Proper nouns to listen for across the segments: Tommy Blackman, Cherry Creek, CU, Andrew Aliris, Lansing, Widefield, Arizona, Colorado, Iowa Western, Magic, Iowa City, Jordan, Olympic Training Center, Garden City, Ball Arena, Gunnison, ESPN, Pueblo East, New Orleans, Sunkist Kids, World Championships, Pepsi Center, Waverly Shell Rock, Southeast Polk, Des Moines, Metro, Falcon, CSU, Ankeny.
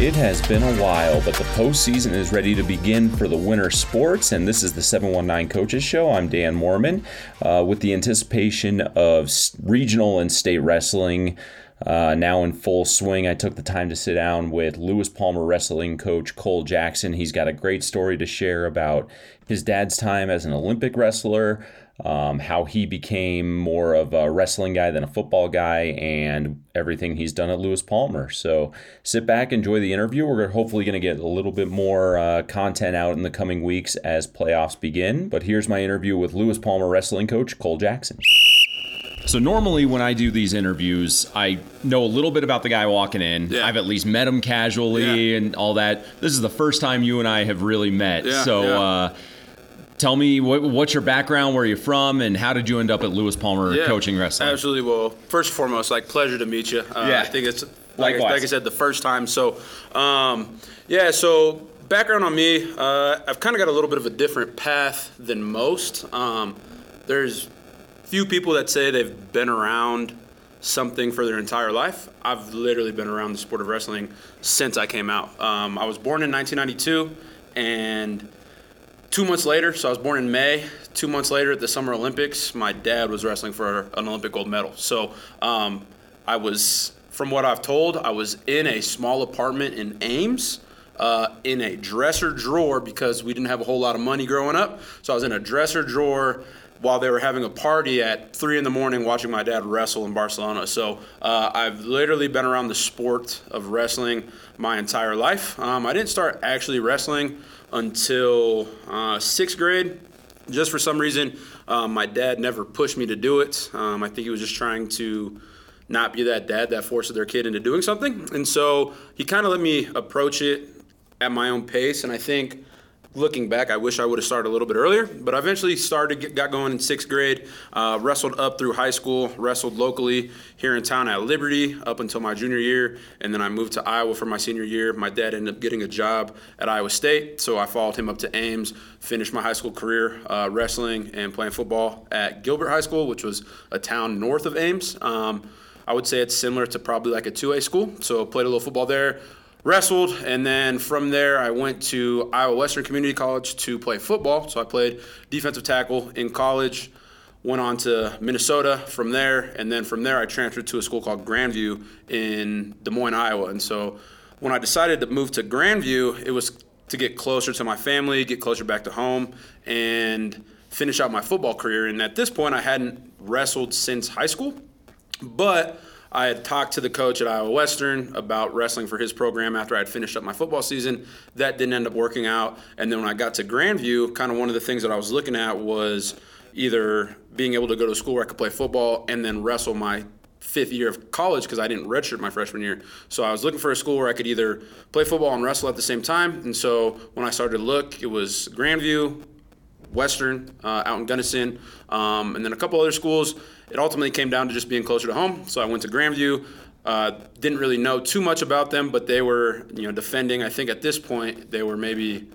It has been a while, but the postseason is ready to begin for the winter sports, and this is the 719 Coaches Show. I'm Dan Moorman, with the anticipation of regional and state wrestling now in full swing. I took the time to sit down with Lewis Palmer wrestling coach Cole Jackson. He's got a great story to share about his dad's time as an Olympic wrestler, how he became more of a wrestling guy than a football guy, and everything he's done at Lewis Palmer. So sit back, enjoy the interview. We're hopefully going to get a little bit more content out in the coming weeks as playoffs begin. But here's my interview with Lewis Palmer wrestling coach Cole Jackson. So normally when I do these interviews, I know a little bit about the guy walking in. Yeah. I've at least met him casually and all that. This is the first time you and I have really met. Tell me, what's your background, where are you from, and how did you end up at Lewis Palmer coaching wrestling? Absolutely. Well, first and foremost, pleasure to meet you. I think it's, like I said, the first time. So, so background on me, I've kind of got a little bit of a different path than most. There's few people that say they've been around something for their entire life. I've literally been around the sport of wrestling since I came out. I was born in 1992, and 2 months later, so I was born in May, 2 months later at the Summer Olympics, my dad was wrestling for an Olympic gold medal. So I was, from what I've told, I was in a small apartment in Ames, in a dresser drawer, because we didn't have a whole lot of money growing up. So I was in a dresser drawer while they were having a party at 3 in the morning watching my dad wrestle in Barcelona. So I've literally been around the sport of wrestling my entire life. I didn't start actually wrestling until 6th grade. Just for some reason, my dad never pushed me to do it. I think he was just trying to not be that dad that forces their kid into doing something. And so he kind of let me approach it at my own pace. And I think looking back, I wish I would have started a little bit earlier, but I eventually got going in 6th grade, wrestled up through high school, wrestled locally here in town at Liberty up until my junior year, and then I moved to Iowa for my senior year. My dad ended up getting a job at Iowa State, so I followed him up to Ames, finished my high school career wrestling and playing football at Gilbert High School, which was a town north of Ames. I would say it's similar to probably like a 2A school, so played a little football there, wrestled, and then from there I went to Iowa Western Community College to play football. So I played defensive tackle in college, went on to Minnesota from there, and then from there I transferred to a school called Grandview in Des Moines, Iowa. And so when I decided to move to Grandview, it was to get closer to my family, get closer back to home, and finish out my football career. And at this point I hadn't wrestled since high school, but I had talked to the coach at Iowa Western about wrestling for his program after I had finished up my football season. That didn't end up working out. And then when I got to Grandview, kind of one of the things that I was looking at was either being able to go to a school where I could play football and then wrestle my 5th year of college, because I didn't redshirt my freshman year. So I was looking for a school where I could either play football and wrestle at the same time. And so when I started to look, it was Grandview, Western, out in Gunnison, and then a couple other schools. It ultimately came down to just being closer to home, so I went to Grandview. Didn't really know too much about them, but they were, defending. I think at this point they were maybe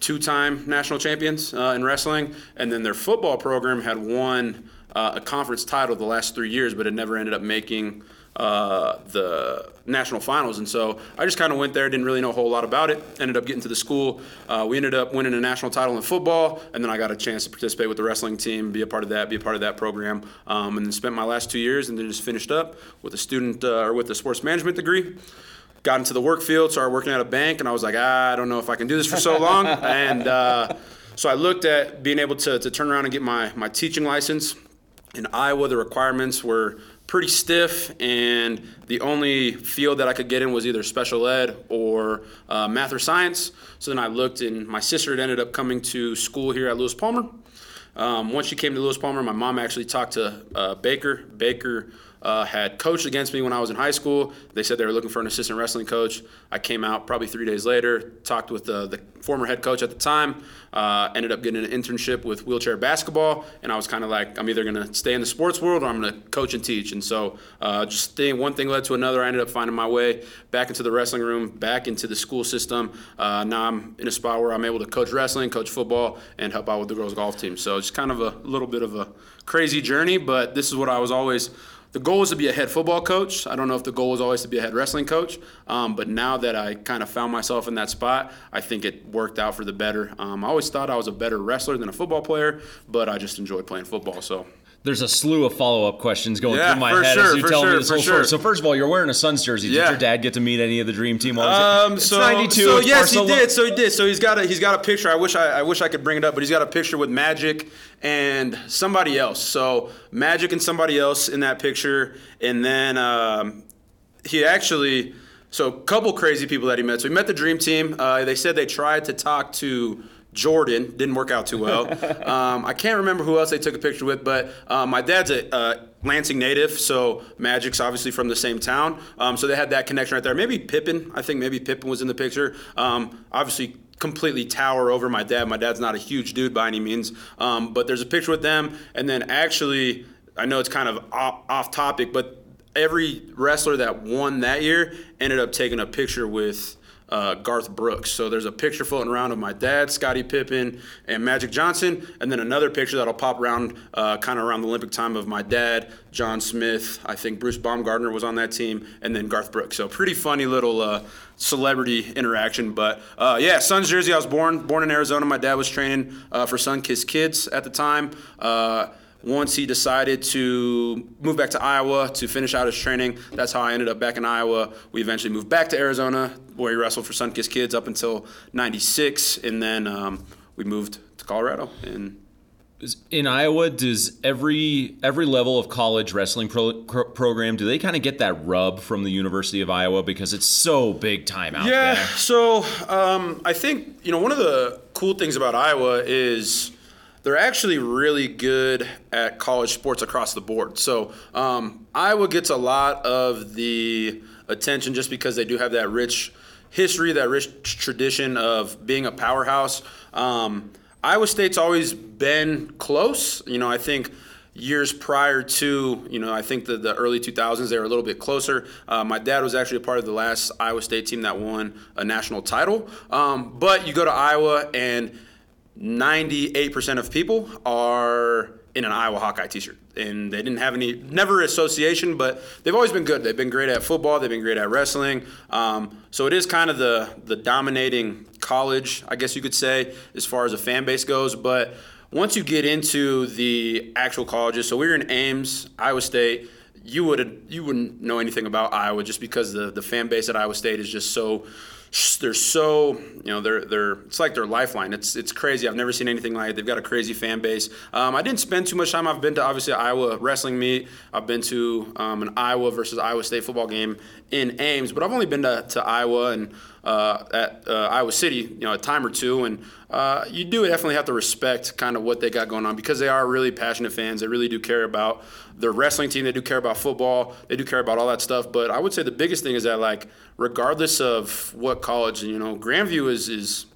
two-time national champions in wrestling, and then their football program had won a conference title the last 3 years, but it never ended up making the national finals. And so I just kind of went there, didn't really know a whole lot about it, ended up getting to the school. We ended up winning a national title in football, and then I got a chance to participate with the wrestling team, be a part of that program, and then spent my last 2 years, and then just finished up with a student or with a sports management degree. Got into the work field, started working at a bank, and I was like, I don't know if I can do this for so long. And so I looked at being able to turn around and get my teaching license. In Iowa, the requirements were pretty stiff, and the only field that I could get in was either special ed or math or science. So then I looked, and my sister had ended up coming to school here at Lewis Palmer. Once she came to Lewis Palmer, my mom actually talked to Baker. Baker had coached against me when I was in high school. They said they were looking for an assistant wrestling coach. I came out probably 3 days later, talked with the former head coach at the time, ended up getting an internship with wheelchair basketball, and I was kind of like, I'm either going to stay in the sports world or I'm going to coach and teach. And so just one thing led to another. I ended up finding my way back into the wrestling room, back into the school system. Now I'm in a spot where I'm able to coach wrestling, coach football, and help out with the girls' golf team. So it's kind of a little bit of a crazy journey, but this is what I was always the goal was to be a head football coach. I don't know if the goal was always to be a head wrestling coach, but now that I kind of found myself in that spot, I think it worked out for the better. I always thought I was a better wrestler than a football player, but I just enjoyed playing football. So there's a slew of follow-up questions going through my head as you tell me this whole story. So first of all, you're wearing a Suns jersey. Did your dad get to meet any of the Dream Team? It's 92. So it's yes, Barcelona. He did. So he's got a picture. I wish I could bring it up, but he's got a picture with Magic and somebody else. So Magic and somebody else in that picture, and then he actually. So a couple crazy people that he met. So he met the Dream Team. They said they tried to talk to Jordan, didn't work out too well. I can't remember who else they took a picture with, but my dad's a Lansing native, so Magic's obviously from the same town. So they had that connection right there. Maybe Pippin was in the picture. Obviously completely tower over my dad. My dad's not a huge dude by any means, but there's a picture with them. And then actually, I know it's kind of off topic, but every wrestler that won that year ended up taking a picture with Garth Brooks. So there's a picture floating around of my dad, Scottie Pippen, and Magic Johnson, and then another picture that'll pop around kind of around the Olympic time of my dad, John Smith, I think Bruce Baumgartner was on that team, and then Garth Brooks. So pretty funny little celebrity interaction. But Suns jersey. I was born in Arizona. My dad was training for Sunkist Kids at the time. Once he decided to move back to Iowa to finish out his training, that's how I ended up back in Iowa. We eventually moved back to Arizona, where he wrestled for Sunkist Kids up until 96, and then we moved to Colorado. And in Iowa, does every level of college wrestling program, do they kind of get that rub from the University of Iowa because it's so big time out there? Yeah, so I think, one of the cool things about Iowa is they're actually really good at college sports across the board. So Iowa gets a lot of the attention just because they do have that rich history, that rich tradition of being a powerhouse. Iowa State's always been close. I think years prior to, I think the early 2000s, they were a little bit closer. My dad was actually a part of the last Iowa State team that won a national title. But you go to Iowa and 98% of people are in an Iowa Hawkeye t-shirt, and they didn't have never association, but they've always been good. They've been great at football. They've been great at wrestling. So it is kind of the dominating college, I guess you could say, as far as a fan base goes. But once you get into the actual colleges, so we were in Ames, Iowa State. You wouldn't know anything about Iowa just because the fan base at Iowa State is just so. They're so, they're it's like their lifeline. It's crazy. I've never seen anything like it. They've got a crazy fan base. I didn't spend too much time. I've been to, obviously, an Iowa wrestling meet. I've been to an Iowa versus Iowa State football game in Ames, but I've only been to Iowa and at Iowa City, a time or two. And you do definitely have to respect kind of what they got going on because they are really passionate fans. They really do care about their wrestling team. They do care about football. They do care about all that stuff. But I would say the biggest thing is that, like, regardless of what college, Grandview is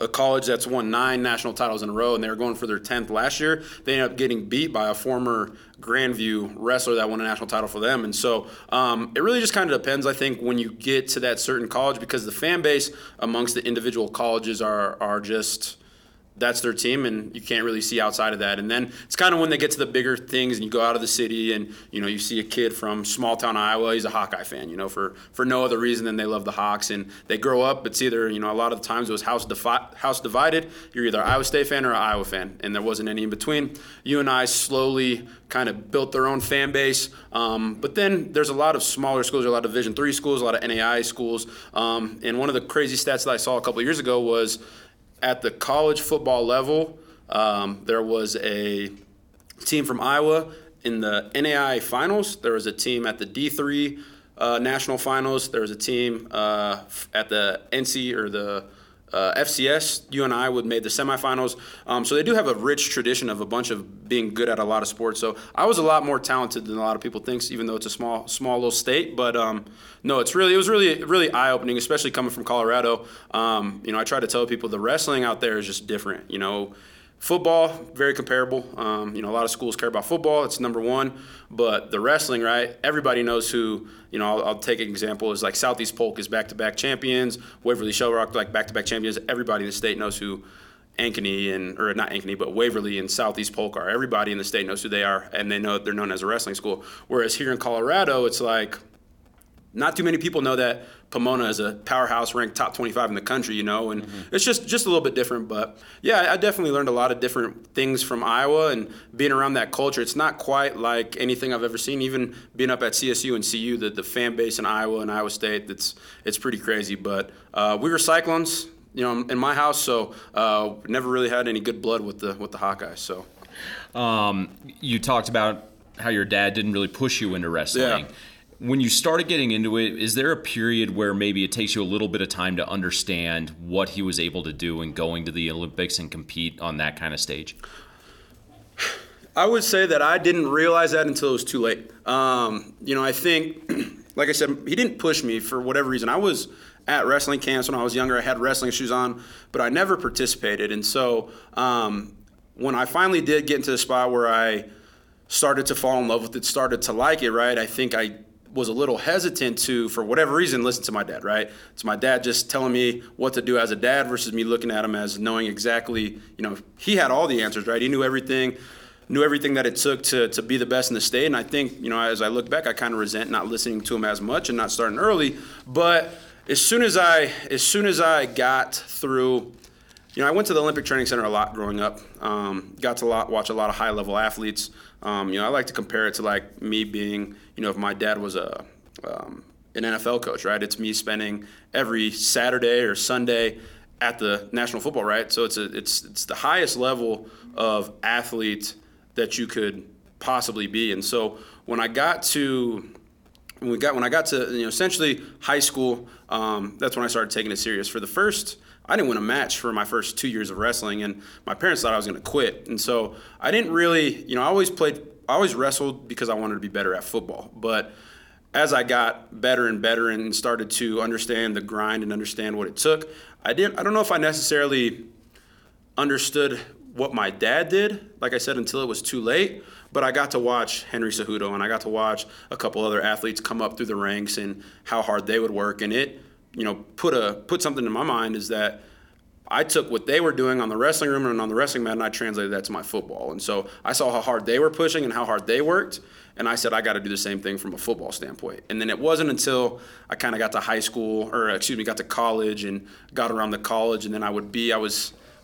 a college that's won 9 national titles in a row, and they were going for their 10th last year. They ended up getting beat by a former Grandview wrestler that won a national title for them. And so it really just kind of depends, I think, when you get to that certain college, because the fan base amongst the individual colleges are just – that's their team, and you can't really see outside of that. And then it's kind of when they get to the bigger things and you go out of the city and, you see a kid from small town Iowa, he's a Hawkeye fan, for no other reason than they love the Hawks. And they grow up, it's either, a lot of the times it was house divided. You're either an Iowa State fan or an Iowa fan, and there wasn't any in between. You and I slowly kind of built their own fan base. But then there's a lot of smaller schools, a lot of Division III schools, a lot of NAIA schools. And one of the crazy stats that I saw a couple of years ago was at the college football level, there was a team from Iowa in the NAIA finals. There was a team at the D3 national finals. There was a team at the NC or the FCS. You and I would made the semifinals. So they do have a rich tradition of a bunch of being good at a lot of sports. So I was a lot more talented than a lot of people thinks, even though it's a small little state. But no, it was really eye-opening, especially coming from Colorado. I try to tell people the wrestling out there is just different. Football, very comparable. A lot of schools care about football. It's number one. But the wrestling, right, everybody knows who, I'll take an example, is like Southeast Polk is back-to-back champions. Waverly Shell Rock, like back-to-back champions. Everybody in the state knows who Ankeny and, or not Ankeny, but Waverly and Southeast Polk are. Everybody in the state knows who they are, and they know they're known as a wrestling school. Whereas here in Colorado, it's like not too many people know that Pomona is a powerhouse, ranked top 25 in the country, you know, and it's just a little bit different. But yeah, I definitely learned a lot of different things from Iowa and being around that culture. It's not quite like anything I've ever seen, even being up at CSU and CU, the fan base in Iowa and Iowa State, it's pretty crazy. But we were Cyclones, you know, in my house, so never really had any good blood with the Hawkeyes. So you talked about how your dad didn't really push you into wrestling. Yeah. When you started getting into it, is there a period where maybe it takes you a little bit of time to understand what he was able to do in going to the Olympics and compete on that kind of stage? I would say that I didn't realize that until it was too late. You know, I think, like I said, he didn't push me for whatever reason. I was at wrestling camps when I was younger. I had wrestling shoes on, but I never participated. And so when I finally did get into the spot where I started to fall in love with it, started to like it, right, I think I was a little hesitant to, for whatever reason, listen to my dad, right? It's my dad just telling me what to do as a dad versus me looking at him as knowing exactly, you know, he had all the answers, right? He knew everything that it took to be the best in the state. And I think, you know, as I look back, I kind of resent not listening to him as much and not starting early. But as soon as I got through, you know, I went to the Olympic Training Center a lot growing up. Got to watch a lot of high-level athletes. You know, I like to compare it to, like, me being, you know, if my dad was an NFL coach, right? It's me spending every Saturday or Sunday at the National Football, right? So it's the highest level of athlete that you could possibly be. And so when I got to, you know, essentially high school, that's when I started taking it serious. I didn't win a match for my first 2 years of wrestling, and my parents thought I was going to quit. And so I didn't really, you know, I always wrestled because I wanted to be better at football. But as I got better and better and started to understand the grind and understand what it took, I don't know if I necessarily understood what my dad did, like I said, until it was too late. But I got to watch Henry Cejudo, and I got to watch a couple other athletes come up through the ranks and how hard they would work. And it, you know, put something in my mind is that I took what they were doing on the wrestling room and on the wrestling mat, and I translated that to my football. And so I saw how hard they were pushing and how hard they worked, and I said I got to do the same thing from a football standpoint. And then it wasn't until I kind of got to college and got around the college, and then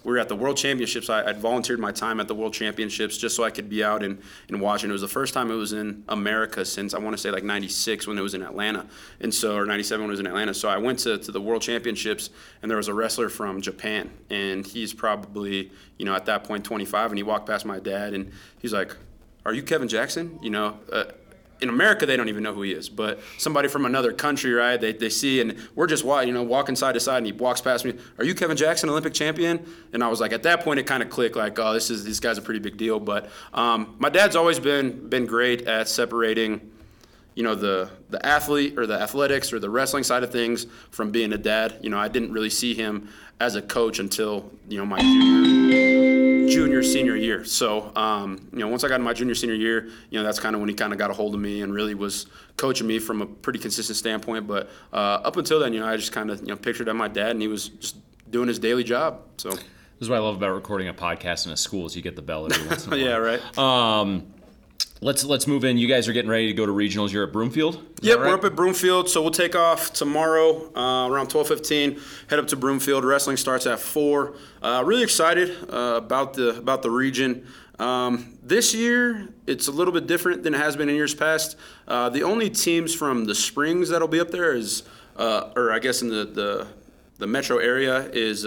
we were at the World Championships. I'd volunteered my time at the World Championships just so I could be out and watching. It was the first time it was in America since, I want to say, like 96 when it was in Atlanta, and so, or 97 when it was in Atlanta. So I went to the World Championships, and there was a wrestler from Japan, and he's probably, you know, at that point 25, and he walked past my dad, and he's like, "Are you Kevin Jackson?" You know, in America, they don't even know who he is, but somebody from another country, right, they see, and we're just, you know, walking side to side, and he walks past me, "Are you Kevin Jackson, Olympic champion?" And I was like, at that point, it kind of clicked, like, oh, this guy's a pretty big deal. But my dad's always been great at separating, you know, the athlete or the athletics or the wrestling side of things from being a dad. You know, I didn't really see him as a coach until, you know, my junior, senior year. So, you know, once I got in my junior, senior year, you know, that's kind of when he kind of got a hold of me and really was coaching me from a pretty consistent standpoint. But up until then, you know, I just kind of, you know, pictured at my dad, and he was just doing his daily job. So this is what I love about recording a podcast in a school is you get the bell every once in a while. Yeah, right. Let's move in. You guys are getting ready to go to regionals. You're at Broomfield? Yep, right? We're up at Broomfield. So we'll take off tomorrow around 12:15, head up to Broomfield. Wrestling starts at 4. Really excited about the region. This year, it's a little bit different than it has been in years past. The only teams from the Springs that'll be up there is, or I guess in the metro area, is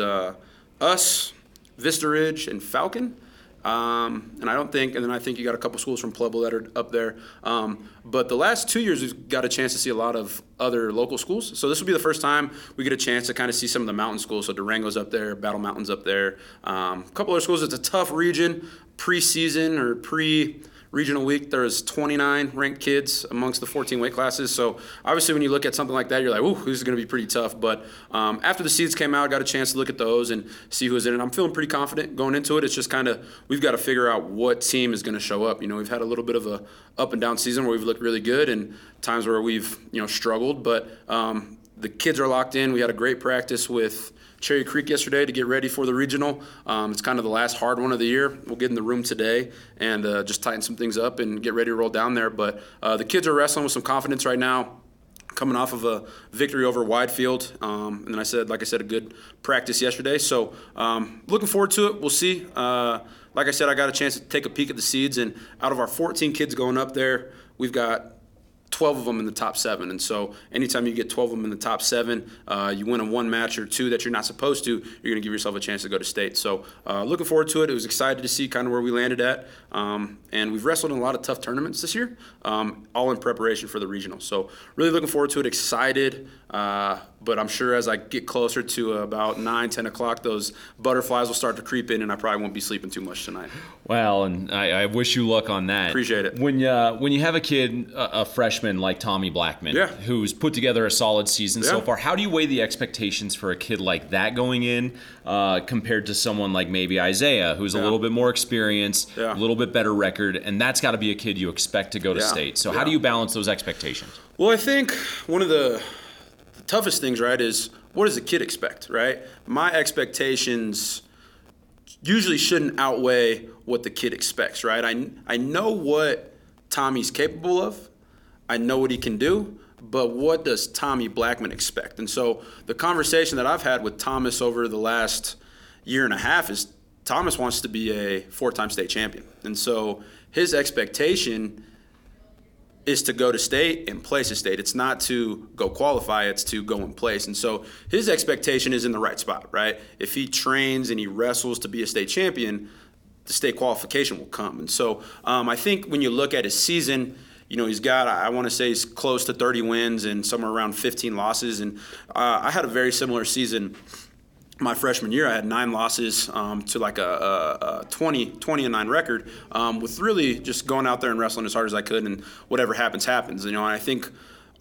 us, Vista Ridge, and Falcon. I think you got a couple schools from Pueblo that are up there. But the last 2 years, we've got a chance to see a lot of other local schools. So this will be the first time we get a chance to kind of see some of the mountain schools. So Durango's up there, Battle Mountain's up there. A couple other schools. It's a tough region. Preseason or pre-regional week, there's 29 ranked kids amongst the 14 weight classes. So obviously when you look at something like that, you're like, ooh, this is going to be pretty tough. But after the seeds came out, I got a chance to look at those and see who was in it. I'm feeling pretty confident going into it. It's just kind of, we've got to figure out what team is going to show up. You know, we've had a little bit of a up and down season where we've looked really good and times where we've, you know, struggled. But the kids are locked in. We had a great practice with Cherry Creek yesterday to get ready for the regional. It's kind of the last hard one of the year. We'll get in the room today and just tighten some things up and get ready to roll down there. But the kids are wrestling with some confidence right now, coming off of a victory over Widefield. And then like I said, a good practice yesterday. So looking forward to it. We'll see. Like I said, I got a chance to take a peek at the seeds. And out of our 14 kids going up there, we've got 12 of them in the top 7. And so anytime you get 12 of them in the top 7, you win a one match or two that you're not supposed to, you're going to give yourself a chance to go to state. So looking forward to it. It was excited to see kind of where we landed at. And we've wrestled in a lot of tough tournaments this year, all in preparation for the regional. So really looking forward to it, excited. But I'm sure as I get closer to about 9, 10 o'clock, those butterflies will start to creep in, and I probably won't be sleeping too much tonight. Well, and I wish you luck on that. Appreciate it. When you have a kid, a freshman like Tommy Blackman, who's put together a solid season so far, how do you weigh the expectations for a kid like that going in compared to someone like maybe Isaiah, who's a little bit more experienced, a little bit better record, and that's got to be a kid you expect to go to state. So how do you balance those expectations? Well, I think one of the toughest things, right, is what does the kid expect, right? My expectations usually shouldn't outweigh what the kid expects, right? I know what Tommy's capable of. I know what he can do, but what does Tommy Blackman expect? And so the conversation that I've had with Thomas over the last year and a half is Thomas wants to be a 4-time state champion. And so his expectation is to go to state and place a state. It's not to go qualify, it's to go in place. And so his expectation is in the right spot, right? If he trains and he wrestles to be a state champion, the state qualification will come. And so I think when you look at his season, you know, he's got, I want to say he's close to 30 wins and somewhere around 15 losses. And I had a very similar season my freshman year. I had 9 losses to like a 20-9 record, with really just going out there and wrestling as hard as I could, and whatever happens, happens. You know, and I think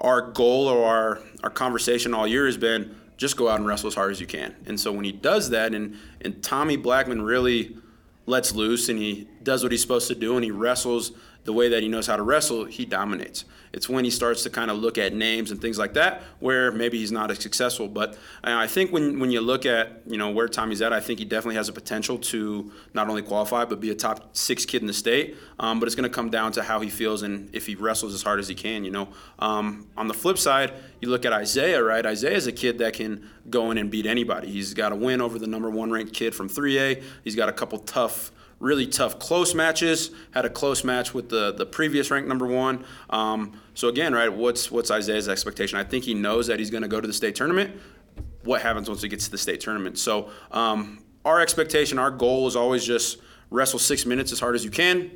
our goal or our conversation all year has been just go out and wrestle as hard as you can. And so when he does that, and Tommy Blackman really lets loose and he does what he's supposed to do and he wrestles the way that he knows how to wrestle, he dominates. It's when he starts to kind of look at names and things like that where maybe he's not as successful. But I think when you look at, you know, where Tommy's at, I think he definitely has the potential to not only qualify but be a top 6 kid in the state. But it's going to come down to how he feels and if he wrestles as hard as he can, you know. On the flip side, you look at Isaiah, right? Isaiah's a kid that can go in and beat anybody. He's got a win over the number 1 ranked kid from 3A. He's got a couple really tough close matches, had a close match with the previous ranked number 1. So again, right, what's Isaiah's expectation? I think he knows that he's going to go to the state tournament. What happens once he gets to the state tournament? So our expectation, our goal is always just wrestle 6 minutes as hard as you can.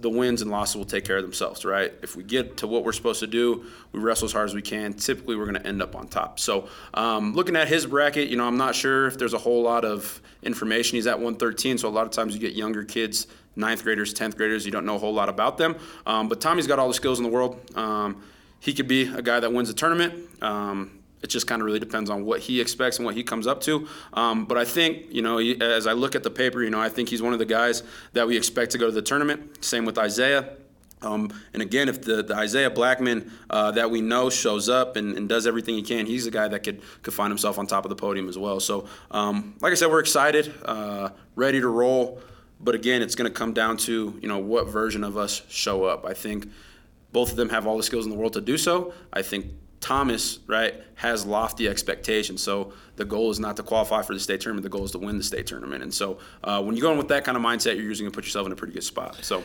The wins and losses will take care of themselves, right? If we get to what we're supposed to do, we wrestle as hard as we can. Typically, we're going to end up on top. So looking at his bracket, you know, I'm not sure if there's a whole lot of information. He's at 113, so a lot of times you get younger kids, 9th graders, 10th graders, you don't know a whole lot about them. But Tommy's got all the skills in the world. He could be a guy that wins the tournament. It just kind of really depends on what he expects and what he comes up to. But I think, you know, as I look at the paper, you know, I think he's one of the guys that we expect to go to the tournament. Same with Isaiah. And again, if the Isaiah Blackman that we know shows up and does everything he can, he's a guy that could find himself on top of the podium as well. So, like I said, we're excited, ready to roll. But again, it's going to come down to, you know, what version of us show up. I think both of them have all the skills in the world to do so. I think Thomas, right, has lofty expectations. So the goal is not to qualify for the state tournament. The goal is to win the state tournament. And so when you go in with that kind of mindset, you're usually going to put yourself in a pretty good spot. So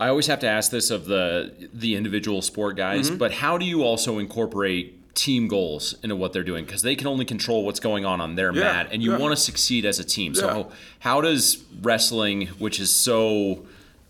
I always have to ask this of the individual sport guys, but how do you also incorporate team goals into what they're doing? Because they can only control what's going on their mat, and you want to succeed as a team. Yeah. So how does wrestling, which is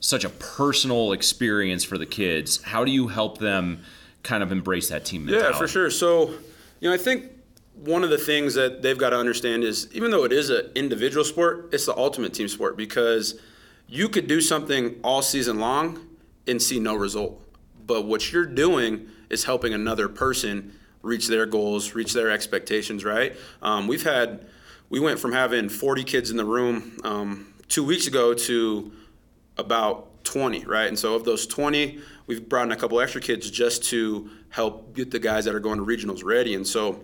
such a personal experience for the kids, how do you help them kind of embrace that team mentality? Yeah, for sure. So, you know, I think one of the things that they've got to understand is even though it is an individual sport, it's the ultimate team sport, because you could do something all season long and see no result. But what you're doing is helping another person reach their goals, reach their expectations, right? We went from having 40 kids in the room 2 weeks ago to about 20, right? And so of those 20, we've brought in a couple extra kids just to help get the guys that are going to regionals ready. And so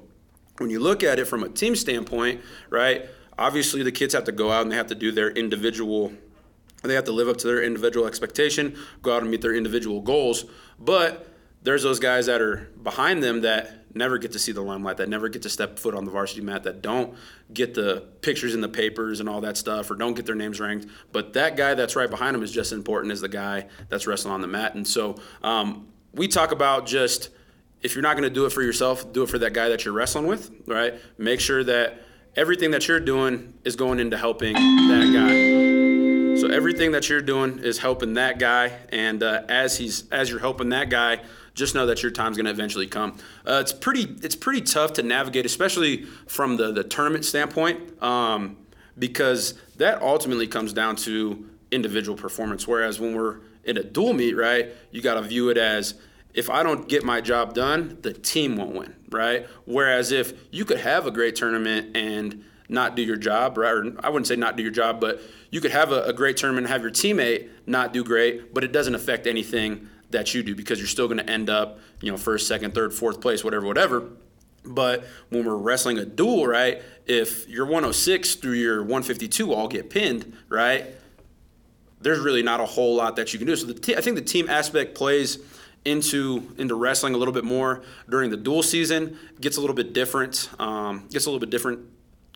when you look at it from a team standpoint, right, obviously the kids have to go out and they have to do their individual, they have to live up to their individual expectation, go out and meet their individual goals. But there's those guys that are behind them that never get to see the limelight, that never get to step foot on the varsity mat, that don't get the pictures in the papers and all that stuff, or don't get their names ranked. But that guy that's right behind them is just as important as the guy that's wrestling on the mat. And so we talk about just, if you're not going to do it for yourself, do it for that guy that you're wrestling with, right? Make sure that everything that you're doing is going into helping that guy. So everything that you're doing is helping that guy, and as you're helping that guy, just know that your time's going to eventually come. It's pretty tough to navigate, especially from the tournament standpoint, because that ultimately comes down to individual performance. Whereas when we're in a dual meet, right, you got to view it as, if I don't get my job done, the team won't win, right? Whereas if you could have a great tournament and not do your job, right? Or I wouldn't say not do your job, but you could have a great tournament and have your teammate not do great, but it doesn't affect anything that you do, because you're still going to end up, you know, first, second, third, fourth place, whatever. But when we're wrestling a duel, right, if your 106 through your 152 all get pinned, right, there's really not a whole lot that you can do. So I think the team aspect plays into wrestling a little bit more during the dual season. Gets a little bit different.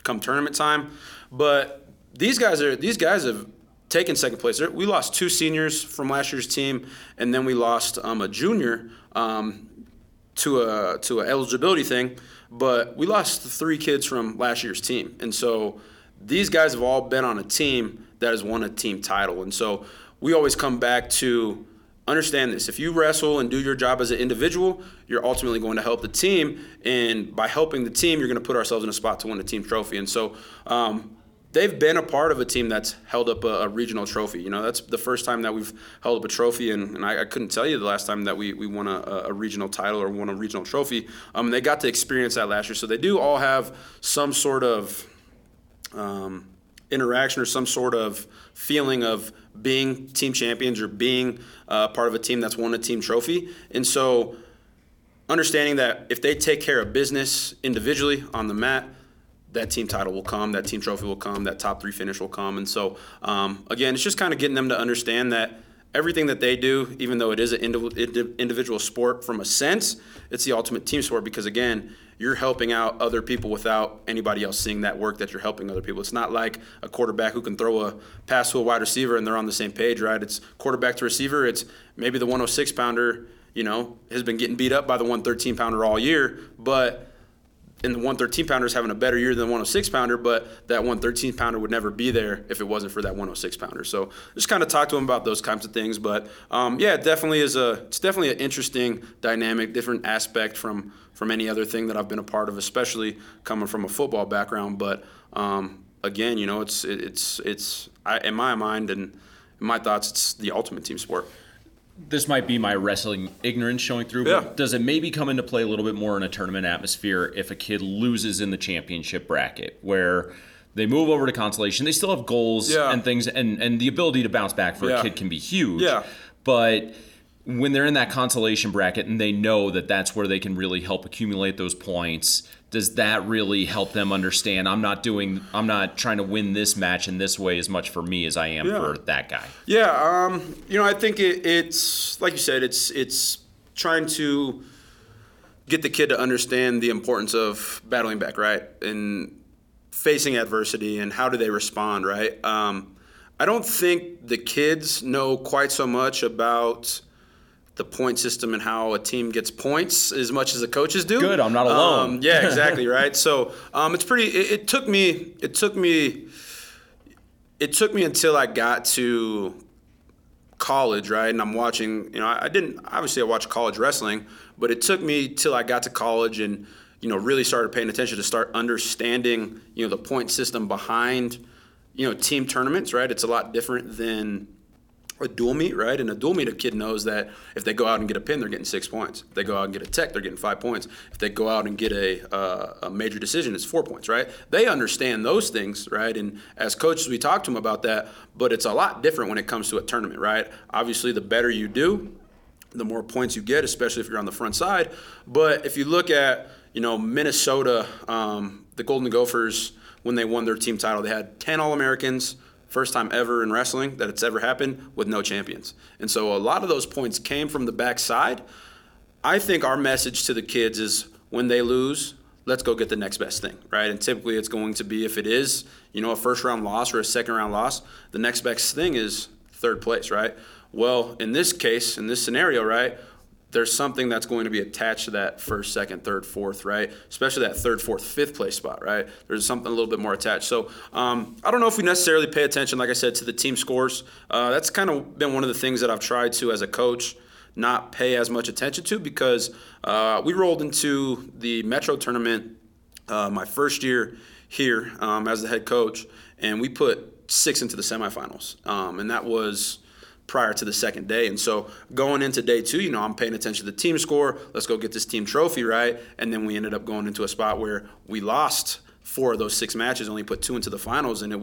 Come tournament time. But these guys have taken second place. We lost two seniors from last year's team, and then we lost a junior to a eligibility thing. But we lost three kids from last year's team, and so these guys have all been on a team that has won a team title. And so we always come back to, understand this. If you wrestle and do your job as an individual, you're ultimately going to help the team. And by helping the team, you're going to put ourselves in a spot to win the team trophy. And so they've been a part of a team that's held up a regional trophy. You know, that's the first time that we've held up a trophy. And I couldn't tell you the last time that we won a regional title or won a regional trophy. They got to experience that last year. So they do all have some sort of interaction or some sort of feeling of being team champions or being part of a team that's won a team trophy. And so understanding that if they take care of business individually on the mat, that team title will come, that team trophy will come, that top three finish will come. And so, again, it's just kind of getting them to understand that everything that they do, even though it is an individual sport from a sense, it's the ultimate team sport, because, again, you're helping out other people without anybody else seeing that work that you're helping other people. It's not like a quarterback who can throw a pass to a wide receiver and they're on the same page, right? It's quarterback to receiver. It's maybe the 106-pounder, you know, has been getting beat up by the 113-pounder all year, and the 113-pounder is having a better year than the 106-pounder, but that 113-pounder would never be there if it wasn't for that 106-pounder. So just kind of talk to them about those kinds of things. But, yeah, it definitely is it's definitely an interesting dynamic, different aspect from any other thing that I've been a part of, especially coming from a football background. But, again, you know, it's in my mind and in my thoughts, it's the ultimate team sport. This might be my wrestling ignorance showing through, but does it maybe come into play a little bit more in a tournament atmosphere if a kid loses in the championship bracket, where they move over to consolation? They still have goals and things, and the ability to bounce back for a kid can be huge. Yeah. But when they're in that consolation bracket and they know that that's where they can really help accumulate those points, does that really help them understand I'm not trying to win this match in this way as much for me as I am for that guy? Yeah, you know, I think it's like you said, it's trying to get the kid to understand the importance of battling back, right, and facing adversity and how do they respond, right? I don't think the kids know quite so much about the point system and how a team gets points as much as the coaches do. Good, I'm not alone. Yeah, exactly, right? So it's pretty. It took me until I got to college, right? And I'm watching. You know, I watched college wrestling, but it took me till I got to college and, you know, really started paying attention to start understanding, you know, the point system behind, you know, team tournaments, right? It's a lot different than a dual meet, right? In a dual meet, a kid knows that if they go out and get a pin, they're getting 6 points. If they go out and get a tech, they're getting 5 points. If they go out and get a major decision, it's 4 points, right? They understand those things, right? And as coaches, we talk to them about that, but it's a lot different when it comes to a tournament, right? Obviously, the better you do, the more points you get, especially if you're on the front side. But if you look at, You know, Minnesota, the Golden Gophers, when they won their team title, they had 10 All-Americans, first time ever in wrestling that it's ever happened, with no champions. And so a lot of those points came from the backside. I think our message to the kids is when they lose, let's go get the next best thing, right? And typically it's going to be, if it is, you know, a first-round loss or a second-round loss, the next best thing is third place, right? Well, in this case, in this scenario, right, there's something that's going to be attached to that first, second, third, fourth, right? Especially that third, fourth, fifth place spot, right? There's something a little bit more attached. So I don't know if we necessarily pay attention, like I said, to the team scores. That's kind of been one of the things that I've tried to, as a coach, not pay as much attention to, because we rolled into the Metro tournament my first year here as the head coach, and we put 6 into the semifinals, and that was prior to the second day. And so going into day 2, you know, I'm paying attention to the team score. Let's go get this team trophy, right? And then we ended up going into a spot where we lost 4 of those 6 matches, only put 2 into the finals, and it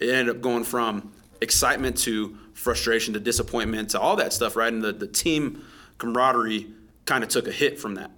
ended up going from excitement to frustration to disappointment to all that stuff, right? And the team camaraderie kind of took a hit from that.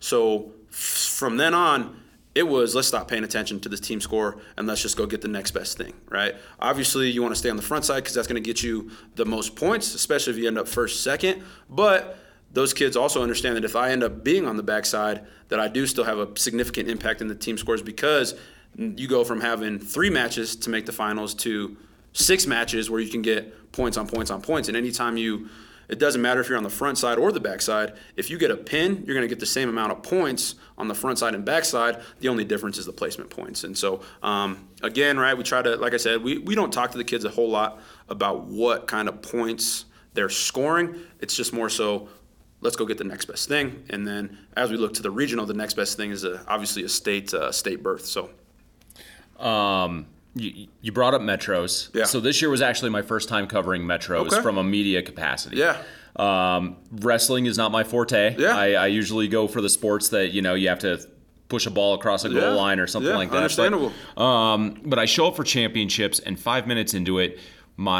So from then on, it was, let's stop paying attention to this team score and let's just go get the next best thing, right? Obviously, you want to stay on the front side because that's going to get you the most points, especially if you end up first, second. But those kids also understand that if I end up being on the backside, that I do still have a significant impact in the team scores, because you go from having 3 matches to make the finals to 6 matches where you can get points on points on points. And anytime it doesn't matter if you're on the front side or the backside. If you get a pin, you're going to get the same amount of points on the front side and backside. The only difference is the placement points. And so, again, right, we try to, like I said, we don't talk to the kids a whole lot about what kind of points they're scoring. It's just more so, let's go get the next best thing. And then as we look to the regional, the next best thing is obviously a state berth. So, You brought up Metros. Yeah. So this year was actually my first time covering Metros from a media capacity. Yeah. Wrestling is not my forte. Yeah. I usually go for the sports that, you know, you have to push a ball across a goal line or something like that. Understandable. But I show up for championships, and 5 minutes into it, my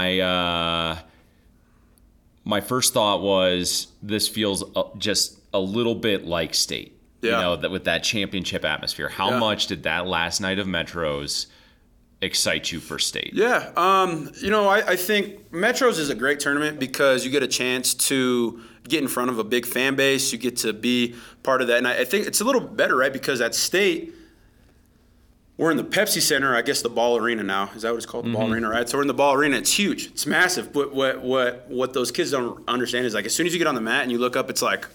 first thought was, this feels just a little bit like state. Yeah. You know, that with that championship atmosphere. How much did that last night of Metros excite you for state? Yeah. You know, I think Metros is a great tournament because you get a chance to get in front of a big fan base. You get to be part of that. And I think it's a little better, right? Because at state, we're in the Pepsi Center, I guess the Ball Arena now. Is that what it's called? The Ball Arena, right? So we're in the Ball Arena. It's huge. It's massive. But what those kids don't understand is, like, as soon as you get on the mat and you look up, it's like,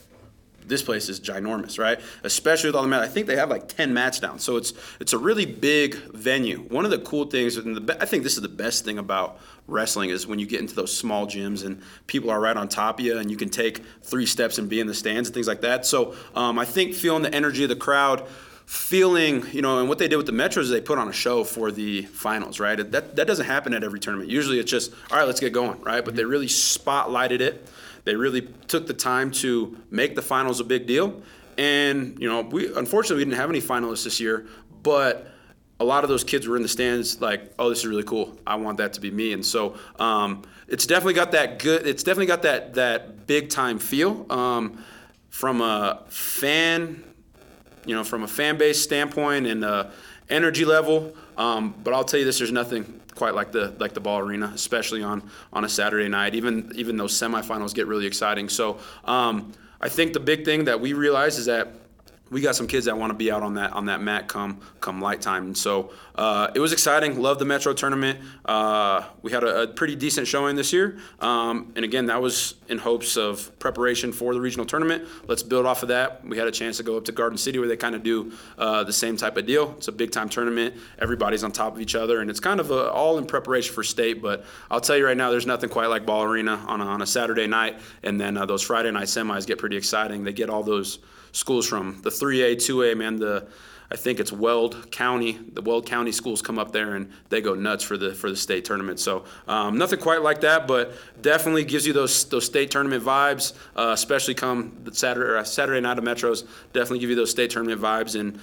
this place is ginormous, right? Especially with all the mats. I think they have like 10 mats down. So it's a really big venue. One of the cool things, I think this is the best thing about wrestling, is when you get into those small gyms and people are right on top of you and you can take 3 steps and be in the stands and things like that. So I think feeling the energy of the crowd, feeling, you know, and what they did with the Metros is they put on a show for the finals, right? That doesn't happen at every tournament. Usually it's just, all right, let's get going, right? But they really spotlighted it. They really took the time to make the finals a big deal. And, you know, unfortunately we didn't have any finalists this year, but a lot of those kids were in the stands like, oh, this is really cool. I want that to be me. And so it's definitely got that good – it's definitely got that big-time feel from a fan – you know, from a fan base standpoint and energy level. But I'll tell you this, there's nothing – quite like the Ball Arena, especially on a Saturday night. Even those semifinals get really exciting. So I think the big thing that we realize is that we got some kids that want to be out on that mat come light time. And so it was exciting. Loved the Metro tournament. We had a pretty decent showing this year. And again, that was in hopes of preparation for the regional tournament. Let's build off of that. We had a chance to go up to Garden City, where they kind of do the same type of deal. It's a big time tournament. Everybody's on top of each other, and it's kind of all in preparation for state. But I'll tell you right now, there's nothing quite like Ball Arena on a Saturday night. And then those Friday night semis get pretty exciting. They get all those schools from the 3A, 2A, man. I think it's Weld County. The Weld County schools come up there and they go nuts for the state tournament. So nothing quite like that, but definitely gives you those state tournament vibes. Especially come the Saturday night of Metros, definitely give you those state tournament vibes, and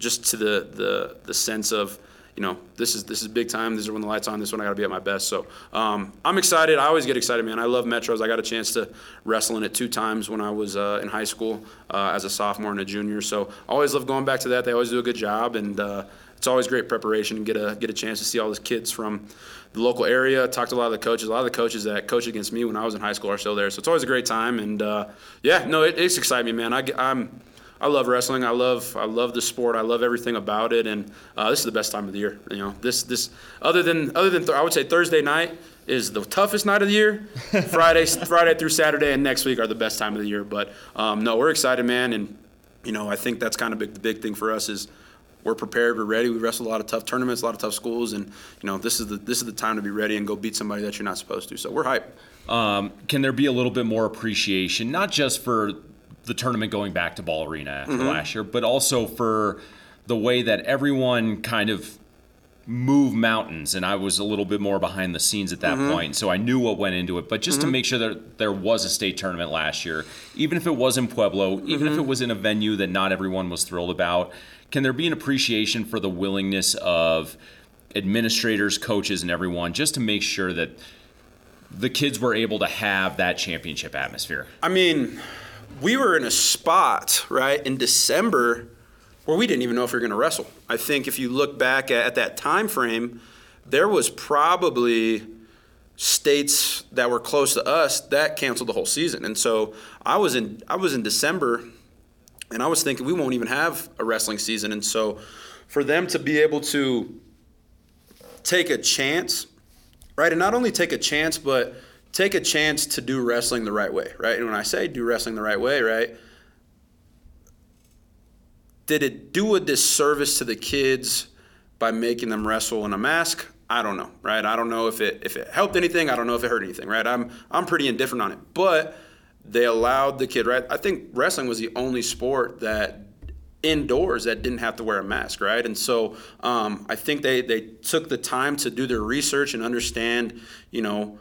just to the sense of you know, this is big time. This is when the light's on. This one I got to be at my best. So I'm excited. I always get excited, man. I love Metros. I got a chance to wrestle in it 2 times when I was in high school as a sophomore and a junior. So I always love going back to that. They always do a good job, and it's always great preparation and get a chance to see all these kids from the local area. Talked to a lot of the coaches. A lot of the coaches that coached against me when I was in high school are still there. So it's always a great time, and it's exciting me, man. I love wrestling. I love the sport. I love everything about it, and this is the best time of the year. You know, this other than I would say Thursday night is the toughest night of the year. Friday through Saturday and next week are the best time of the year. But no, we're excited, man, and you know I think that's kind of the big thing for us is we're prepared, we're ready. We wrestle a lot of tough tournaments, a lot of tough schools, and you know this is the time to be ready and go beat somebody that you're not supposed to. So we're hyped. Can there be a little bit more appreciation, not just for the tournament going back to Ball Arena after last year, but also for the way that everyone kind of moved mountains, and I was a little bit more behind the scenes at that point, so I knew what went into it, but just to make sure that there was a state tournament last year, even if it was in Pueblo, even if it was in a venue that not everyone was thrilled about, can there be an appreciation for the willingness of administrators, coaches, and everyone just to make sure that the kids were able to have that championship atmosphere? I mean, we were in a spot, right, in December where we didn't even know if we were going to wrestle. I think if you look back at that time frame, there was probably states that were close to us that canceled the whole season. And so I was in December, and I was thinking we won't even have a wrestling season. And so for them to be able to take a chance, right, and not only take a chance, but take a chance to do wrestling the right way, right? And when I say do wrestling the right way, right, did it do a disservice to the kids by making them wrestle in a mask? I don't know, right? I don't know if it helped anything. I don't know if it hurt anything, right? I'm pretty indifferent on it. But they allowed the kid, right? I think wrestling was the only sport that indoors that didn't have to wear a mask, right? And so I think they took the time to do their research and understand, you know,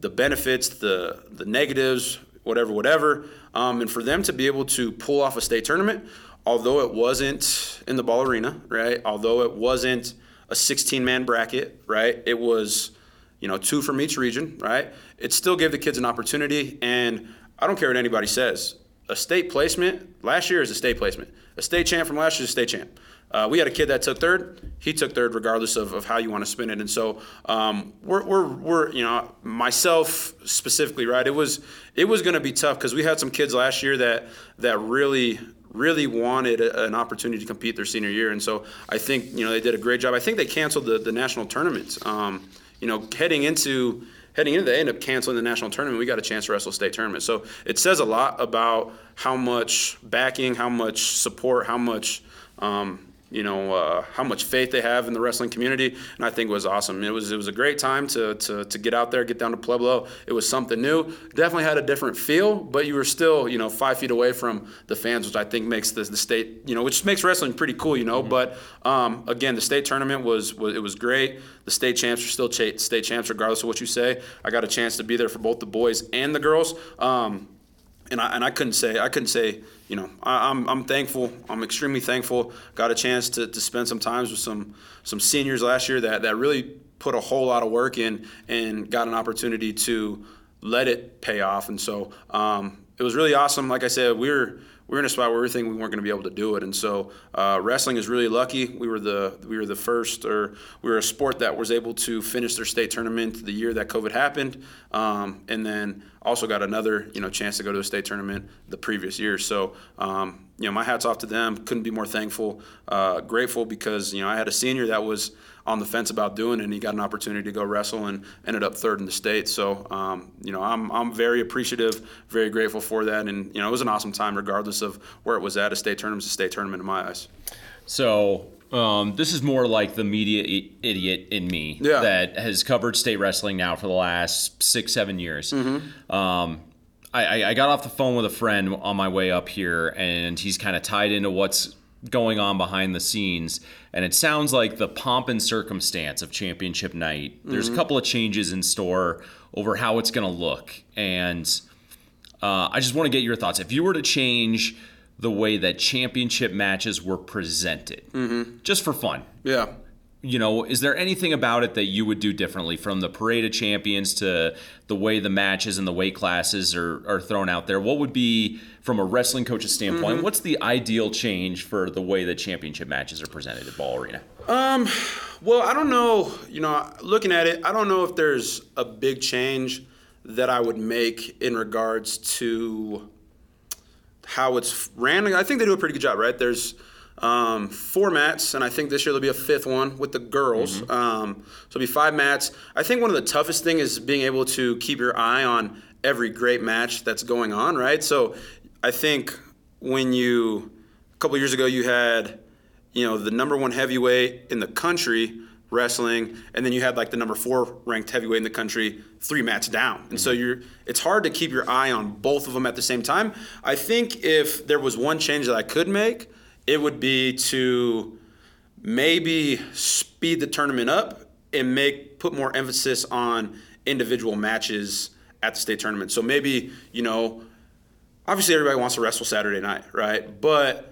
the benefits, the negatives, whatever. And for them to be able to pull off a state tournament, although it wasn't in the Ball Arena, right? Although it wasn't a 16-man bracket, right? It was, you know, 2 from each region, right? It still gave the kids an opportunity, and I don't care what anybody says. A state placement last year is a state placement. A state champ from last year is a state champ. We had a kid that took 3rd. He took 3rd regardless of how you want to spin it. And so we're you know, myself specifically, right? It was going to be tough because we had some kids last year that really wanted an opportunity to compete their senior year. And so I think, you know, they did a great job. I think they canceled the national tournaments. You know, heading into they end up canceling the national tournament. We got a chance to wrestle state tournament. So it says a lot about how much backing, how much support, how much how much faith they have in the wrestling community, and I think it was awesome. It was a great time to get out there, get down to Pueblo. It was something new. Definitely had a different feel, but you were still, you know, 5 feet away from the fans, which I think makes the state, you know, which makes wrestling pretty cool, you know. But again, the state tournament was great. The state champs are still state champs, regardless of what you say. I got a chance to be there for both the boys and the girls. And I couldn't say, you know, I'm thankful. I'm extremely thankful. Got a chance to spend some time with some seniors last year that really put a whole lot of work in and got an opportunity to let it pay off. And so it was really awesome. Like I said, we were in a spot where we were thinking we weren't going to be able to do it. And so wrestling is really lucky. We were the first, or we were a sport that was able to finish their state tournament the year that COVID happened, and then also got another, you know, chance to go to a state tournament the previous year. So you know, my hat's off to them. Couldn't be more thankful, grateful, because, you know, I had a senior that was on the fence about doing it, and he got an opportunity to go wrestle and ended up 3rd in the state. So, you know, I'm very appreciative, very grateful for that. And, you know, it was an awesome time regardless of where it was at. A state tournament's a state tournament in my eyes. So this is more like the media idiot in me that has covered state wrestling now for the last 6-7 years. I got off the phone with a friend on my way up here, and he's kind of tied into what's going on behind the scenes, and it sounds like the pomp and circumstance of championship night, there's a couple of changes in store over how it's going to look, and I just want to get your thoughts. If you were to change the way that championship matches were presented, just for fun, you know, is there anything about it that you would do differently, from the parade of champions to the way the matches and the weight classes are thrown out there? What would be, from a wrestling coach's standpoint, what's the ideal change for the way that championship matches are presented at Ball Arena? Well, I don't know, you know, looking at it, I don't know if there's a big change that I would make in regards to how it's ran. I think they do a pretty good job, right? There's four mats, and I think this year there'll be a fifth one with the girls. So it'll be five mats. I think one of the toughest things is being able to keep your eye on every great match that's going on, right? So I think when you, a couple years ago, you had, you know, the number one heavyweight in the country wrestling, and then you had like the number four ranked heavyweight in the country three mats down, and so it's hard to keep your eye on both of them at the same time. I think if there was one change that I could make, it would be to maybe speed the tournament up and put more emphasis on individual matches at the state tournament. So maybe, you know, obviously everybody wants to wrestle Saturday night, right? But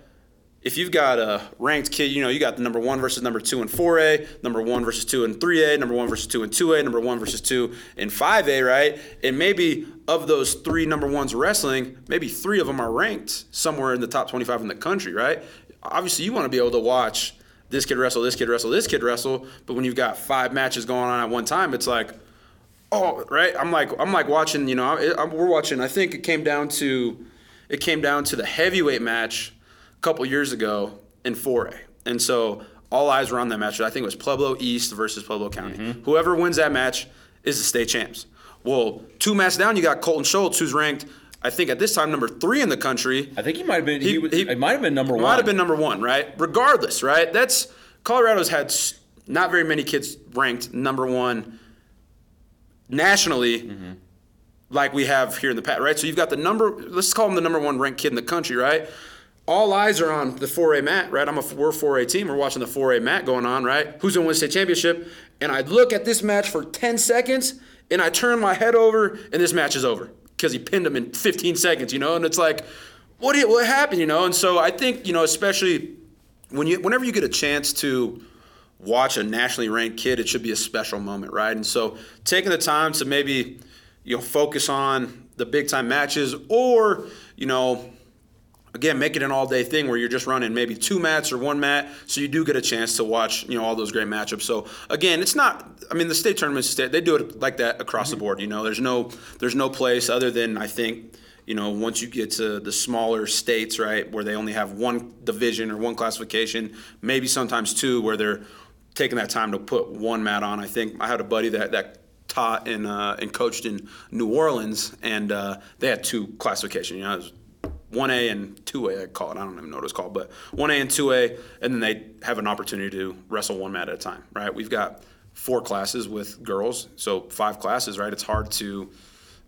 if you've got a ranked kid, you know, you got the number one versus number two in 4A, number one versus two in 3A, number one versus two in 2A, number one versus two in 5A, right? And maybe of those three number ones wrestling, maybe three of them are ranked somewhere in the top 25 in the country, right? Obviously, you want to be able to watch this kid wrestle, this kid wrestle, this kid wrestle, but when you've got five matches going on at one time, it's like, oh, right? I'm like watching, you know, we're watching. I think it came down to the heavyweight match couple years ago in 4A. And so all eyes were on that match. I think it was Pueblo East versus Pueblo County. Whoever wins that match is the state champs. Well, two matches down, you got Colton Schultz, who's ranked, I think at this time, number three in the country. I think he might have been he might have been number one. Might have been number one, right? Regardless, right? That's Colorado's had not very many kids ranked number one nationally. Like we have here in the past, right? So you've got let's call him the number one ranked kid in the country, right? All eyes are on the 4A mat, right? We're a 4A team. We're watching the 4A mat going on, right? Who's going to win the state championship? And I look at this match for 10 seconds, and I turn my head over, and this match is over because he pinned him in 15 seconds, you know? And it's like, what happened, you know? And so I think, you know, especially whenever you get a chance to watch a nationally ranked kid, it should be a special moment, right? And so taking the time to maybe, you know, focus on the big-time matches, or, you know, again, make it an all-day thing where you're just running maybe two mats or one mat, so you do get a chance to watch, you know, all those great matchups. So again, it's not. I mean, the state tournaments, they do it like that across the board. You know, there's no place other than, I think, you know, once you get to the smaller states, right, where they only have one division or one classification, maybe sometimes two, where they're taking that time to put one mat on. I think I had a buddy that taught and coached in New Orleans, and they had two classifications. You know, it was 1A and 2A, I call it. I don't even know what it's called, but 1A and 2A, and then they have an opportunity to wrestle one mat at a time, right? We've got four classes with girls, so five classes, right? It's hard to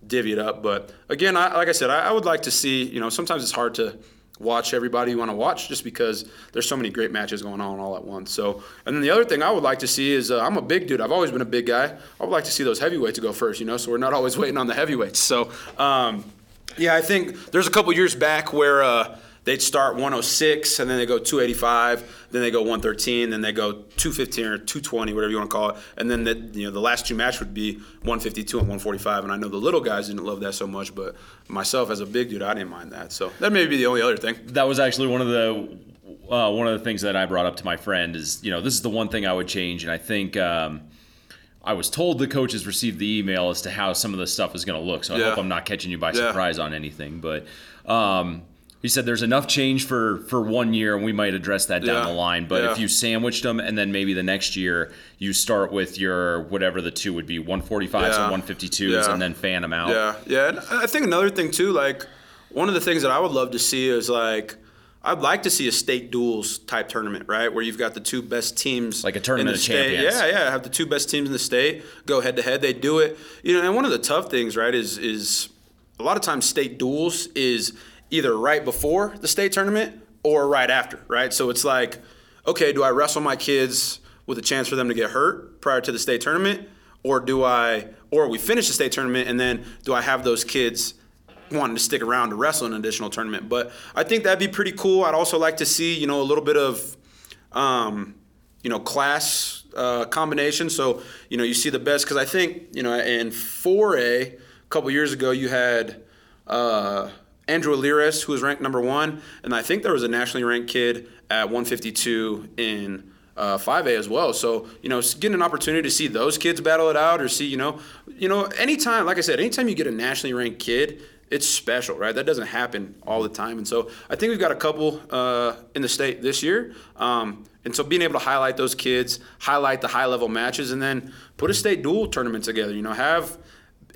divvy it up. But, again, I would like to see, you know, sometimes it's hard to watch everybody you want to watch just because there's so many great matches going on all at once. So, and then the other thing I would like to see is I'm a big dude. I've always been a big guy. I would like to see those heavyweights go first, you know, so we're not always waiting on the heavyweights. So, yeah, I think there's a couple years back where they'd start 106, and then they go 285, then they go 113, then they go 215 or 220, whatever you want to call it, and then the last two matches would be 152 and 145. And I know the little guys didn't love that so much, but myself as a big dude, I didn't mind that. So that may be the only other thing. That was actually one of the things that I brought up to my friend is, you know, this is the one thing I would change, and I think. I was told the coaches received the email as to how some of the stuff is going to look, so I hope I'm not catching you by surprise on anything. But he said there's enough change for 1 year, and we might address that down the line. But if you sandwiched them, and then maybe the next year you start with your whatever the two would be, 145s and 152s, and then fan them out. Yeah. And I think another thing too, like one of the things that I would love to see is like, I'd like to see a state duels type tournament, right, where you've got the two best teams, like a tournament of champions. Yeah, have the two best teams in the state go head to head. They do it, you know. And one of the tough things, right, is a lot of times state duels is either right before the state tournament or right after, right? So it's like, okay, do I wrestle my kids with a chance for them to get hurt prior to the state tournament, or we finish the state tournament and then do I have those kids wanting to stick around to wrestle an additional tournament? But I think that'd be pretty cool. I'd also like to see, you know, a little bit of, you know, class combination. So, you know, you see the best, because I think, you know, in 4A a couple years ago, you had Andrew Aliris, who was ranked number one, and I think there was a nationally ranked kid at 152 in 5A as well. So, you know, getting an opportunity to see those kids battle it out, or see, you know, anytime, like I said, anytime you get a nationally ranked kid, it's special, right? That doesn't happen all the time. And so I think we've got a couple in the state this year. And so being able to highlight those kids, highlight the high-level matches, and then put a state dual tournament together, you know, have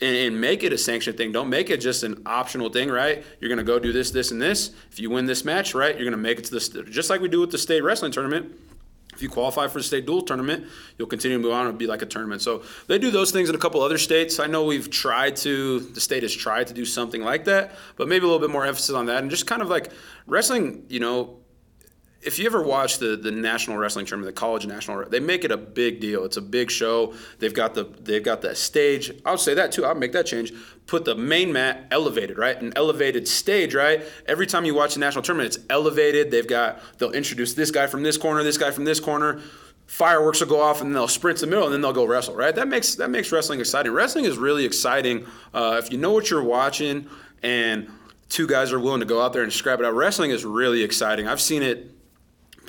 and make it a sanctioned thing. Don't make it just an optional thing, right? You're going to go do this, this, and this. If you win this match, right, you're going to make it to this. Just like we do with the state wrestling tournament, if you qualify for the state dual tournament, you'll continue to move on. It'll be like a tournament. So they do those things in a couple other states. I know we've tried to, the state has tried to do something like that, but maybe a little bit more emphasis on that. And just kind of like wrestling, you know, if you ever watch the National Wrestling Tournament, the college national, they make it a big deal. It's a big show. They've got the stage. I'll say that too. I'll make that change. Put the main mat elevated, right? An elevated stage, right? Every time you watch the national tournament, it's elevated. They'll introduce this guy from this corner, this guy from this corner. Fireworks will go off, and they'll sprint to the middle, and then they'll go wrestle, right? That makes wrestling exciting. Wrestling is really exciting if you know what you're watching, and two guys are willing to go out there and scrap it out. Wrestling is really exciting. I've seen it.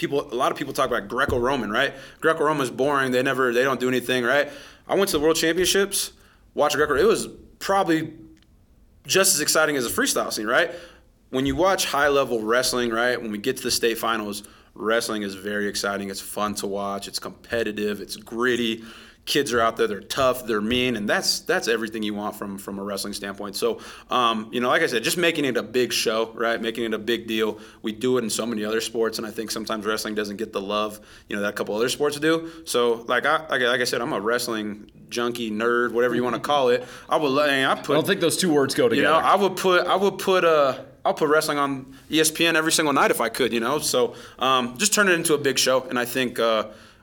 A lot of people talk about Greco Roman, right? Greco Roman is boring. They don't do anything, right? I went to the World Championships, watched Greco. It was probably just as exciting as a freestyle scene, right? When you watch high-level wrestling, right? When we get to the state finals, wrestling is very exciting. It's fun to watch. It's competitive. It's gritty. Kids are out there. They're tough. They're mean, and that's everything you want from a wrestling standpoint. So, you know, like I said, just making it a big show, right? Making it a big deal. We do it in so many other sports, and I think sometimes wrestling doesn't get the love, you know, that a couple other sports do. So, like I said, I'm a wrestling junkie, nerd, whatever you want to call it. I don't think those two words go together. You know, I'll put wrestling on ESPN every single night if I could. You know, so just turn it into a big show, and I think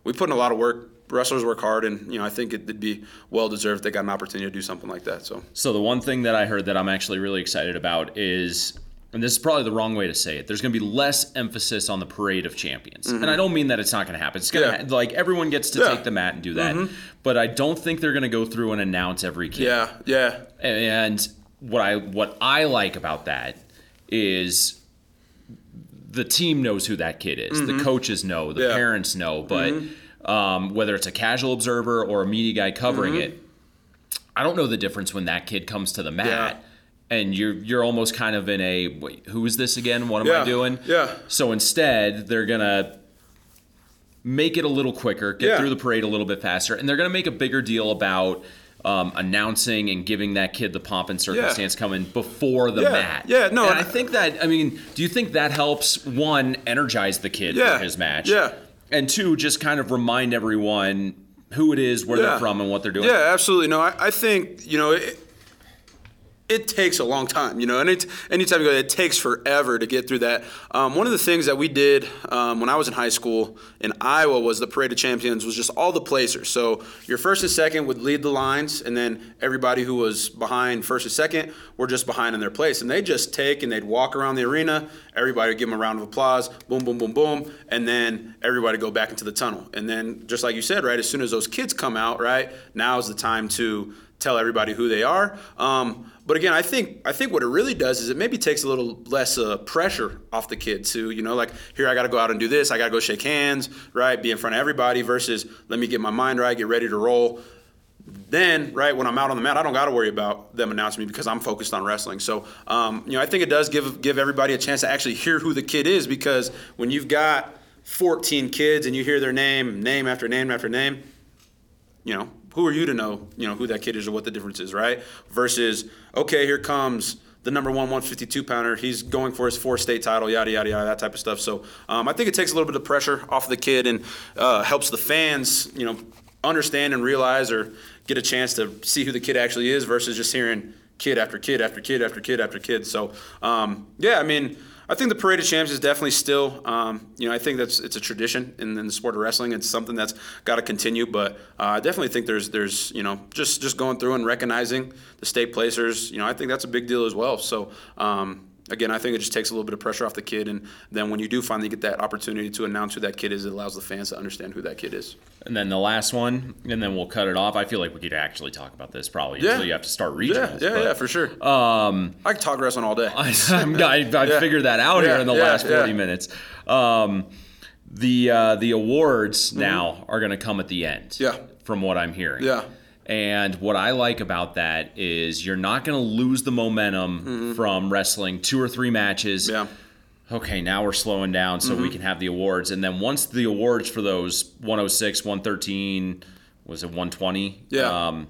we put in a lot of work. Wrestlers work hard, and you know I think it'd be well deserved if they got an opportunity to do something like that. So the one thing that I heard that I'm actually really excited about is, and this is probably the wrong way to say it, there's going to be less emphasis on the parade of champions. Mm-hmm. And I don't mean that it's not going to happen. It's going to like everyone gets to take the mat and do that, mm-hmm. but I don't think they're going to go through and announce every kid. Yeah. And what I like about that is the team knows who that kid is. Mm-hmm. The coaches know. The parents know. But mm-hmm. Whether it's a casual observer or a media guy covering mm-hmm. it, I don't know the difference when that kid comes to the mat, and you're almost kind of in a, wait, who is this again? What am I doing? Yeah. So instead, they're going to make it a little quicker, get through the parade a little bit faster, and they're going to make a bigger deal about announcing and giving that kid the pomp and circumstance coming before the mat. Yeah, no. And I think that, I mean, do you think that helps, one, energize the kid for his match? Yeah. And two, just kind of remind everyone who it is, where they're from, and what they're doing. Yeah, absolutely. No, I think, you know, it takes a long time, you know, and anytime you go, it takes forever to get through that. One of the things that we did when I was in high school in Iowa was the Parade of Champions was just all the placers. So your first and second would lead the lines, and then everybody who was behind first and second were just behind in their place. And they just take and they'd walk around the arena. Everybody would give them a round of applause, boom, boom, boom, boom, and then everybody go back into the tunnel. And then just like you said, right, as soon as those kids come out, right, now is the time to tell everybody who they are. But again, I think what it really does is it maybe takes a little less pressure off the kid to, you know, like, here, I got to go out and do this. I got to go shake hands, right, be in front of everybody versus let me get my mind right, get ready to roll. Then, right, when I'm out on the mat, I don't got to worry about them announcing me because I'm focused on wrestling. So, you know, I think it does give everybody a chance to actually hear who the kid is, because when you've got 14 kids and you hear their name after name after name, you know, who are you to know, you know, who that kid is or what the difference is, right? Versus, okay, here comes the number 152-pounder. He's going for his 4th state title, yada, yada, yada, that type of stuff. So I think it takes a little bit of pressure off the kid and helps the fans, you know, understand and realize or get a chance to see who the kid actually is versus just hearing kid after kid after kid after kid after kid. So, I mean, I think the Parade of Champs is definitely still, you know, I think it's a tradition in the sport of wrestling. It's something that's got to continue, but I definitely think there's you know, just going through and recognizing the state placers. You know, I think that's a big deal as well. So, again, I think it just takes a little bit of pressure off the kid, and then when you do finally get that opportunity to announce who that kid is, it allows the fans to understand who that kid is. And then the last one, and then we'll cut it off. I feel like we could actually talk about this probably until you have to start regionals. Yeah, for sure. I could talk wrestling all day. I figured that out here in the last 40 minutes. The awards now are going to come at the end, from what I'm hearing. Yeah. And what I like about that is you're not going to lose the momentum from wrestling 2 or 3 matches. Yeah. Okay, now we're slowing down so we can have the awards. And then once the awards for those 106, 113, was it 120? Yeah.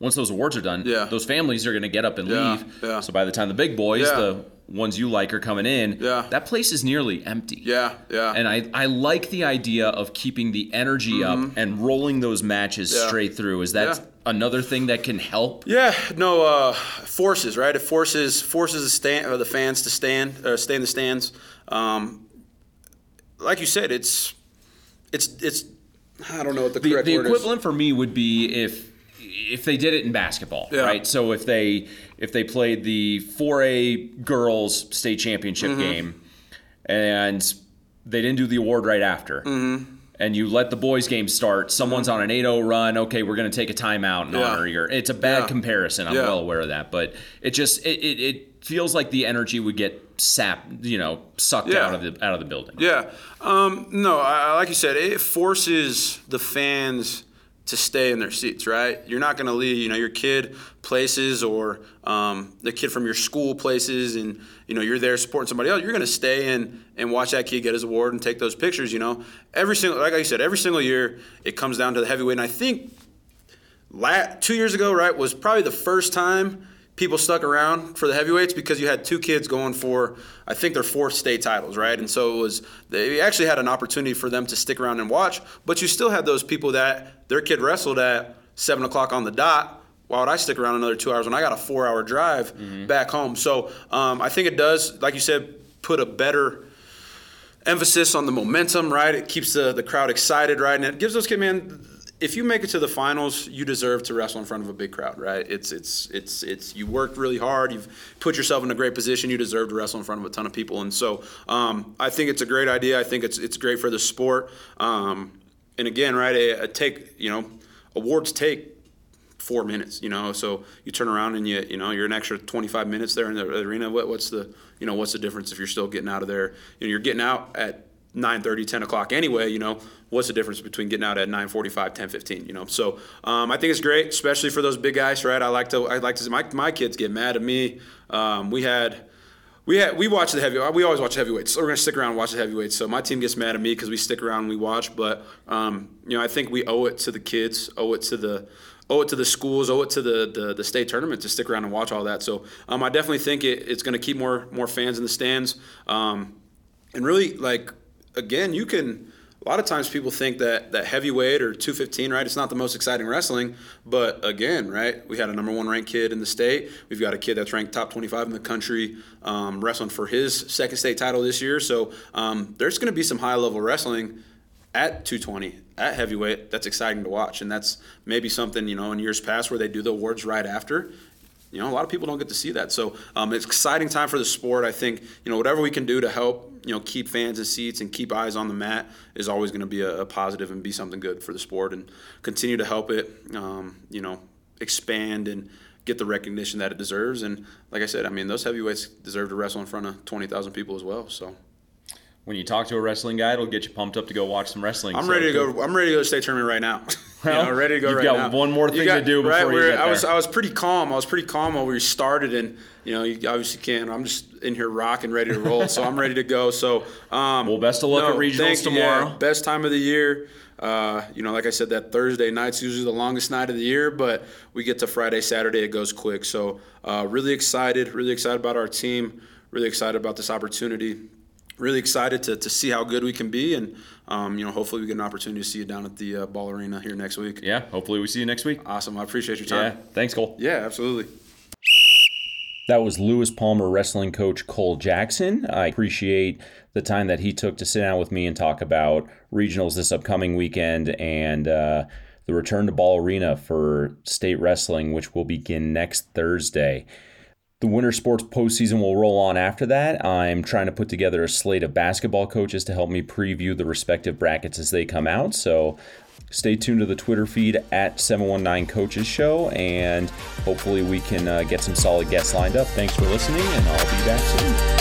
Once those awards are done, those families are going to get up and leave. Yeah. So by the time the big boys, the ones you like are coming in, that place is nearly empty. Yeah. And I like the idea of keeping the energy up and rolling those matches straight through. Is that another thing that can help? Yeah, no, forces, right? It forces the fans to stay in the stands. Like you said, it's I don't know what the correct word is. The equivalent for me would be if they did it in basketball, right? So if they played the 4A girls state championship game and they didn't do the award right after and you let the boys game start, someone's on an 8-0 run, okay, we're going to take a timeout and honor your – it's a bad comparison. I'm well aware of that. But it just – it feels like the energy would get sapped, sucked out of the building. Yeah. No, like you said, it forces the fans – to stay in their seats, right? You're not going to leave, your kid places or the kid from your school places and, you're there supporting somebody else. You're going to stay in and watch that kid get his award and take those pictures, Every single year it comes down to the heavyweight. And I think 2 years ago, right, was probably the first time people stuck around for the heavyweights because you had 2 kids going for, I think, their 4th state titles, right? And so they actually had an opportunity for them to stick around and watch, but you still had those people that their kid wrestled at 7 o'clock on the dot. Why would I stick around another 2 hours when I got a 4-hour drive back home? So I think it does, like you said, put a better emphasis on the momentum, right? It keeps the crowd excited, right? And it gives those kids, man, if you make it to the finals, you deserve to wrestle in front of a big crowd, right? It's you worked really hard. You've put yourself in a great position. You deserve to wrestle in front of a ton of people. And so I think it's a great idea. I think it's great for the sport. And again, right, awards take 4 minutes, so you turn around and you're an extra 25 minutes there in the arena. What's the difference if you're still getting out of there? You're getting out at 9:30, 10 o'clock anyway, what's the difference between getting out at 9:45, 10:15, So I think it's great, especially for those big guys, right? I like to see my kids get mad at me. We watch the heavyweight. We always watch heavyweights. So we're gonna stick around and watch the heavyweights. So my team gets mad at me because we stick around and we watch. But I think we owe it to the kids, owe it to the schools, owe it to the state tournament to stick around and watch all that. So I definitely think it's gonna keep more fans in the stands, and really like. Again, a lot of times people think that heavyweight or 215, right, it's not the most exciting wrestling, but again, right, we had a number 1 ranked kid in the state. We've got a kid that's ranked top 25 in the country wrestling for his 2nd state title this year. So there's going to be some high-level wrestling at 220, at heavyweight. That's exciting to watch, and that's maybe something, in years past where they do the awards right after. A lot of people don't get to see that. So it's an exciting time for the sport. I think, whatever we can do to help, keep fans in seats and keep eyes on the mat is always going to be a positive and be something good for the sport and continue to help it, expand and get the recognition that it deserves. And like I said, those heavyweights deserve to wrestle in front of 20,000 people as well. So when you talk to a wrestling guy, it'll get you pumped up to go watch some wrestling. I'm ready to go to the state tournament right now. Ready to go right now. You've got one more thing to do before you get there. I was pretty calm. I was pretty calm while we started, and you obviously can't. I'm just in here rocking, ready to roll. So I'm ready to go. So well, best of luck at regionals tomorrow. Yeah, best time of the year. Like I said, that Thursday night's usually the longest night of the year, but we get to Friday, Saturday, it goes quick. So really excited about our team. Really excited about this opportunity. Really excited to see how good we can be, and hopefully we get an opportunity to see you down at the Ball Arena here next week. Yeah, hopefully we see you next week. Awesome. I appreciate your time. Yeah, thanks, Cole. Yeah, absolutely. That was Lewis Palmer wrestling coach Cole Jackson. I appreciate the time that he took to sit down with me and talk about regionals this upcoming weekend and the return to Ball Arena for state wrestling, which will begin next Thursday. The winter sports postseason will roll on after that. I'm trying to put together a slate of basketball coaches to help me preview the respective brackets as they come out. So stay tuned to the Twitter feed at 719 Coaches Show, and hopefully we can get some solid guests lined up. Thanks for listening, and I'll be back soon.